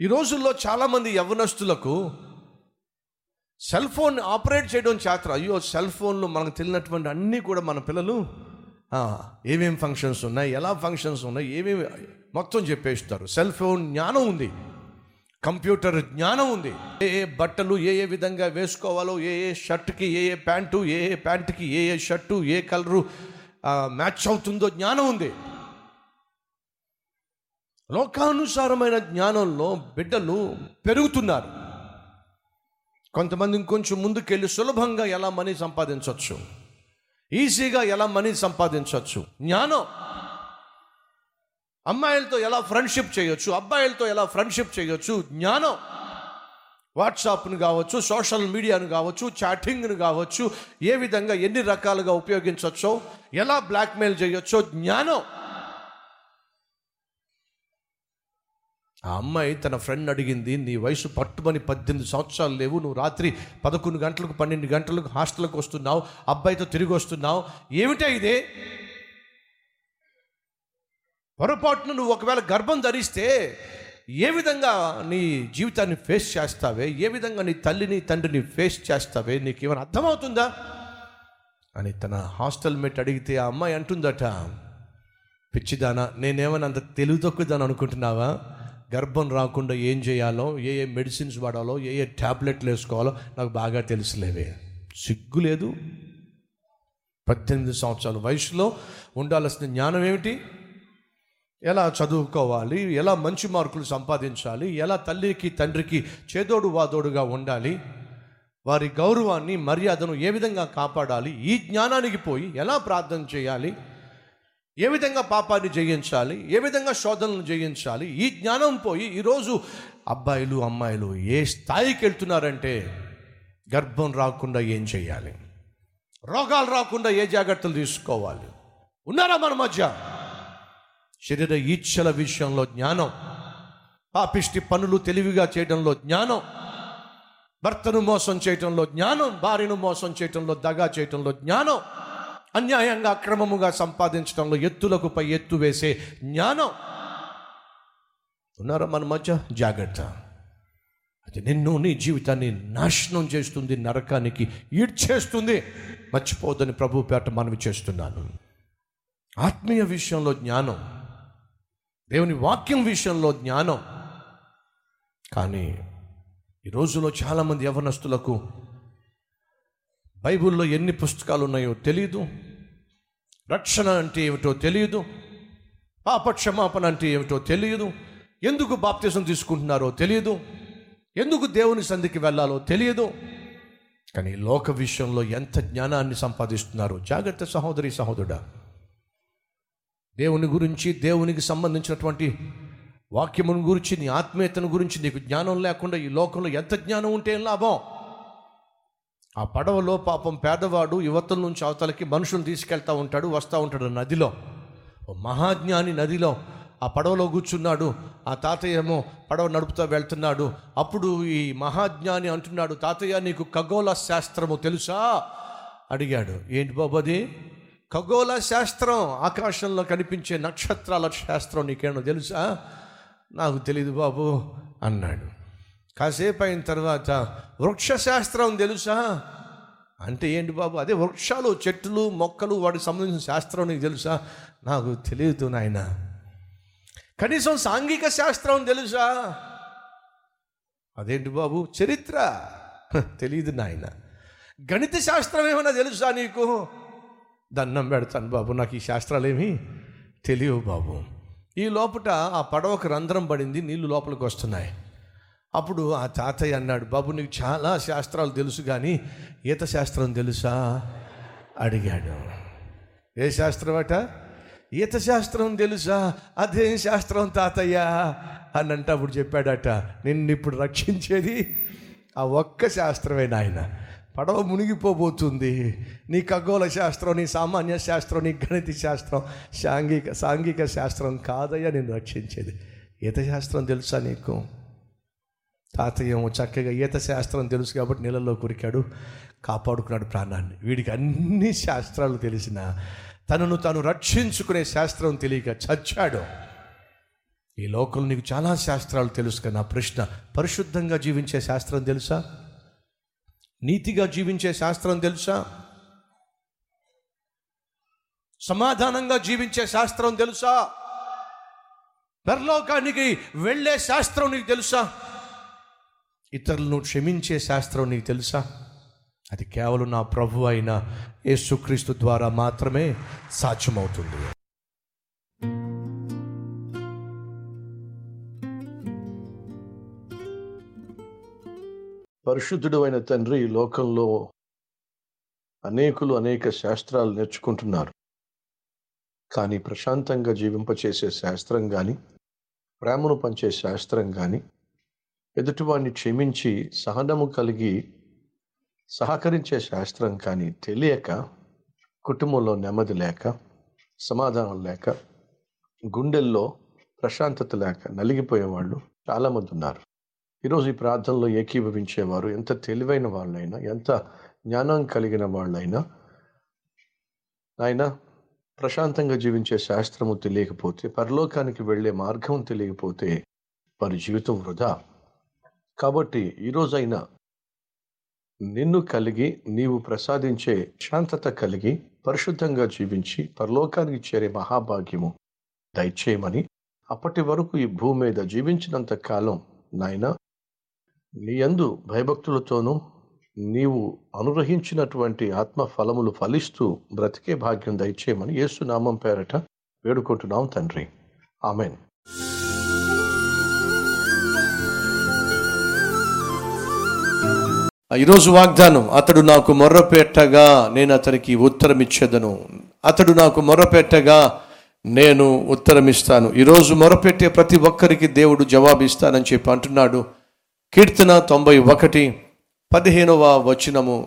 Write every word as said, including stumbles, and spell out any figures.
ఈ రోజుల్లో చాలామంది యవ్వనస్తులకు సెల్ ఫోన్ ఆపరేట్ చేయడం చేత, అయ్యో సెల్ ఫోన్లు మనకు తెలియనటువంటి అన్నీ కూడా మన పిల్లలు ఏమేమి ఫంక్షన్స్ ఉన్నాయి, ఎలా ఫంక్షన్స్ ఉన్నాయి, ఏమేమి మొత్తం చెప్పేస్తారు. సెల్ ఫోన్ జ్ఞానం ఉంది, కంప్యూటర్ జ్ఞానం ఉంది. ఏ ఏ బట్టలు ఏ ఏ విధంగా వేసుకోవాలో, ఏ ఏ షర్ట్కి ఏ ఏ ప్యాంటు, ఏ ఏ ప్యాంటుకి ఏ ఏ షర్టు, ఏ కలరు మ్యాచ్ అవుతుందో జ్ఞానం ఉంది. లోకానుసారమైన జ్ఞానంలో బిడ్డలు పెరుగుతున్నారు. కొంతమంది ఇంకొంచెం ముందుకెళ్ళి సులభంగా ఎలా మనీ సంపాదించవచ్చు, ఈజీగా ఎలా మనీ సంపాదించవచ్చు జ్ఞానం. అమ్మాయిలతో ఎలా ఫ్రెండ్షిప్ చేయొచ్చు, అబ్బాయిలతో ఎలా ఫ్రెండ్షిప్ చేయొచ్చు జ్ఞానం. వాట్సాప్ను కావచ్చు, సోషల్ మీడియాను కావచ్చు, చాటింగ్ను కావచ్చు, ఏ విధంగా ఎన్ని రకాలుగా ఉపయోగించవచ్చో, ఎలా బ్లాక్మెయిల్ చేయొచ్చో జ్ఞానం. ఆ అమ్మాయి తన ఫ్రెండ్ అడిగింది, నీ వయసు పట్టుమని పద్దెనిమిది సంవత్సరాలు లేవు, నువ్వు రాత్రి పదకొండు గంటలకు పన్నెండు గంటలకు హాస్టల్కి వస్తున్నావు, అబ్బాయితో తిరిగి వస్తున్నావు, ఏమిటా ఇదే? పొరపాటును నువ్వు ఒకవేళ గర్భం ధరిస్తే ఏ విధంగా నీ జీవితాన్ని ఫేస్ చేస్తావే, ఏ విధంగా నీ తల్లిని తండ్రిని ఫేస్ చేస్తావే, నీకేమైనా అర్థమవుతుందా అని తన హాస్టల్ మేట్ అడిగితే ఆ అమ్మాయి అంటుందట, పిచ్చిదానా, నేనేమైనా అంత తెలివి తక్కువదాని అనుకుంటున్నావా? గర్భం రాకుండా ఏం చేయాలో, ఏ ఏ మెడిసిన్స్ వాడాలో, ఏ ఏ ట్యాబ్లెట్లు వేసుకోవాలో నాకు బాగా తెలుసులేవే. సిగ్గు లేదు? పద్దెనిమిది సంవత్సరాల వయసులో ఉండాల్సిన జ్ఞానం ఏమిటి? ఎలా చదువుకోవాలి, ఎలా మంచి మార్కులు సంపాదించాలి, ఎలా తల్లికి తండ్రికి చేదోడు వాదోడుగా ఉండాలి, వారి గౌరవాన్ని మర్యాదను ఏ విధంగా కాపాడాలి, ఈ జ్ఞానానికి పోయి ఎలా ప్రార్థన చేయాలి, ఏ విధంగా పాపాన్ని జయించాలి, ఏ విధంగా శోధనలు జయించాలి, ఈ జ్ఞానం పోయి ఈరోజు అబ్బాయిలు అమ్మాయిలు ఏ స్థాయికి వెళ్తున్నారంటే గర్భం రాకుండా ఏం చేయాలి, రోగాలు రాకుండా ఏ జాగ్రత్తలు తీసుకోవాలి. ఉన్నారా మన మధ్య? శరీర ఈచ్ఛల విషయంలో జ్ఞానం, పాపిష్టి పనులు తెలివిగా చేయడంలో జ్ఞానం, భర్తను మోసం చేయటంలో జ్ఞానం, భార్యను మోసం చేయటంలో, దగా చేయటంలో జ్ఞానం, అన్యాయంగా అక్రమముగా సంపాదించడంలో ఎత్తులకు పై ఎత్తు వేసే జ్ఞానం. ఉన్నారా మన మధ్య? జాగ్రత్త, అది నిన్ను నీ జీవితాన్ని నాశనం చేస్తుంది, నరకానికి ఈడ్చేస్తుంది. మర్చిపోదని ప్రభు పేట మనవి చేస్తున్నాను. ఆత్మీయ విషయంలో జ్ఞానం, దేవుని వాక్యం విషయంలో జ్ఞానం. కానీ ఈ రోజులో చాలామంది యవ్వనస్తులకు బైబిల్లో ఎన్ని పుస్తకాలు ఉన్నాయో తెలియదు, రక్షణ అంటే ఏమిటో తెలియదు, పాపక్షమాపణ అంటే ఏమిటో తెలియదు, ఎందుకు బాప్తిసం తీసుకుంటున్నారో తెలియదు, ఎందుకు దేవుని సన్నిధికి వెళ్ళాలో తెలియదు. కానీ లోక విషయంలో ఎంత జ్ఞానాన్ని సంపాదిస్తున్నారో. జాగ్రత్త సహోదరి సహోదరుడా, దేవుని గురించి, దేవునికి సంబంధించినటువంటి వాక్యమును గురించి, నీ ఆత్మీయతను గురించి నీకు జ్ఞానం లేకుండా ఈ లోకంలో ఎంత జ్ఞానం ఉంటే ఏం లాభం? ఆ పడవలో పాపం పేదవాడు యువతల నుంచి అవతలకి మనుషులను తీసుకెళ్తా ఉంటాడు, వస్తూ ఉంటాడు. నదిలో ఓ మహాజ్ఞాని నదిలో ఆ పడవలో కూర్చున్నాడు. ఆ తాతయ్య ఏమో పడవ నడుపుతూ వెళ్తున్నాడు. అప్పుడు ఈ మహాజ్ఞాని అంటున్నాడు, తాతయ్య నీకు ఖగోళ శాస్త్రము తెలుసా అడిగాడు. ఏంటి బాబు అది? ఖగోళ శాస్త్రం, ఆకాశంలో కనిపించే నక్షత్రాల శాస్త్రం. నీకేమో తెలుసా? నాకు తెలీదు బాబు అన్నాడు. కాసేపు అయిన తర్వాత వృక్షశాస్త్రం తెలుసా అంటే, ఏంటి బాబు అదే వృక్షాలు, చెట్లు, మొక్కలు, వాటికి సంబంధించిన శాస్త్రం నీకు తెలుసా? నాకు తెలియదు నాయన. కనీసం సాంఘిక శాస్త్రం తెలుసా? అదేంటి బాబు? చరిత్ర తెలియదు నాయన. గణిత శాస్త్రం ఏమైనా తెలుసా నీకు? దండం పెడతాను బాబు, నాకు ఈ శాస్త్రాలేమీ తెలియవు బాబు. ఈ లోపల ఆ పడవకు రంధ్రం పడింది, నీళ్లు లోపలికి వస్తున్నాయి. అప్పుడు ఆ తాతయ్య అన్నాడు, బాబు నీకు చాలా శాస్త్రాలు తెలుసు కానీ ఈత శాస్త్రం తెలుసా అడిగాడు. ఏ శాస్త్రం అట? ఈత శాస్త్రం తెలుసా? అదేం శాస్త్రం తాతయ్య అన్నంట. అప్పుడు చెప్పాడట, నిన్ను ఇప్పుడు రక్షించేది ఆ ఒక్క శాస్త్రమే నాయన. పడవ మునిగిపోబోతుంది, నీ ఖగోళ శాస్త్రం, నీ సామాన్య శాస్త్రం, నీ గణిత శాస్త్రం, సాంఘిక సాంఘిక శాస్త్రం కాదయ్యా నిన్ను రక్షించేది. ఈత శాస్త్రం తెలుసా నీకు? తాతయ్య ఏమో చక్కగా ఈత శాస్త్రం తెలుసు కాబట్టి నీళ్ళలో కురికాడు, కాపాడుకున్నాడు ప్రాణాన్ని. వీడికి అన్ని శాస్త్రాలు తెలిసిన తనను తాను రక్షించుకునే శాస్త్రం తెలియక చచ్చాడు. ఈ లోకంలో నీకు చాలా శాస్త్రాలు తెలుసు, కానీ నా ప్రశ్న, పరిశుద్ధంగా జీవించే శాస్త్రం తెలుసా? నీతిగా జీవించే శాస్త్రం తెలుసా? సమాధానంగా జీవించే శాస్త్రం తెలుసా? పరలోకానికి వెళ్ళే శాస్త్రం నీకు తెలుసా? ఇతరులను క్షమించే శాస్త్రం నీకు తెలుసా? అది కేవలం నా ప్రభు అయిన యేసుక్రీస్తు ద్వారా మాత్రమే సాధ్యమవుతుంది. పరిశుద్ధుడు అయిన తండ్రి, లోకంలో అనేకులు అనేక శాస్త్రాలు నేర్చుకుంటున్నారు, కానీ ప్రశాంతంగా జీవింపచేసే శాస్త్రం కానీ, ప్రేమను పంచే శాస్త్రం కానీ, ఎదుటివాడిని క్షమించి సహనము కలిగి సహకరించే శాస్త్రం కానీ తెలియక కుటుంబంలో నెమ్మది లేక, సమాధానం లేక, గుండెల్లో ప్రశాంతత లేక నలిగిపోయేవాళ్ళు చాలామంది ఉన్నారు. ఈరోజు ఈ ప్రార్థనలో ఏకీభవించేవారు ఎంత తెలివైన వాళ్ళైనా, ఎంత జ్ఞానం కలిగిన వాళ్ళైనా, ఆయన ప్రశాంతంగా జీవించే శాస్త్రము తెలియకపోతే, పరలోకానికి వెళ్ళే మార్గం తెలియకపోతే వారి జీవితం వృధా. కాబట్టి ఈరోజైనా నిన్ను కలిగి, నీవు ప్రసాదించే శాంతత కలిగి, పరిశుద్ధంగా జీవించి పరలోకానికి చేరే మహాభాగ్యము దయచేయమని, అప్పటి వరకు ఈ భూమి మీద జీవించినంత కాలం నాయన నీ యందు భయభక్తులతోనూ నీవు అనుగ్రహించినటువంటి ఆత్మ ఫలములు ఫలిస్తూ బ్రతికే భాగ్యం దయచేయమని యేసు నామం పేరట వేడుకుంటున్నాం తండ్రి, ఆమెన్. ఈరోజు వాగ్దానం, అతడు నాకు మొర్రపెట్టగా నేను అతనికి ఉత్తరమిచ్చేదను, అతడు నాకు మొర్రపెట్టగా నేను ఉత్తరమిస్తాను. ఈరోజు మొరపెట్టే ప్రతి ఒక్కరికి దేవుడు జవాబిస్తానని చెప్పి అంటున్నాడు. కీర్తన తొంభై ఒకటి పదిహేనవ వచనము.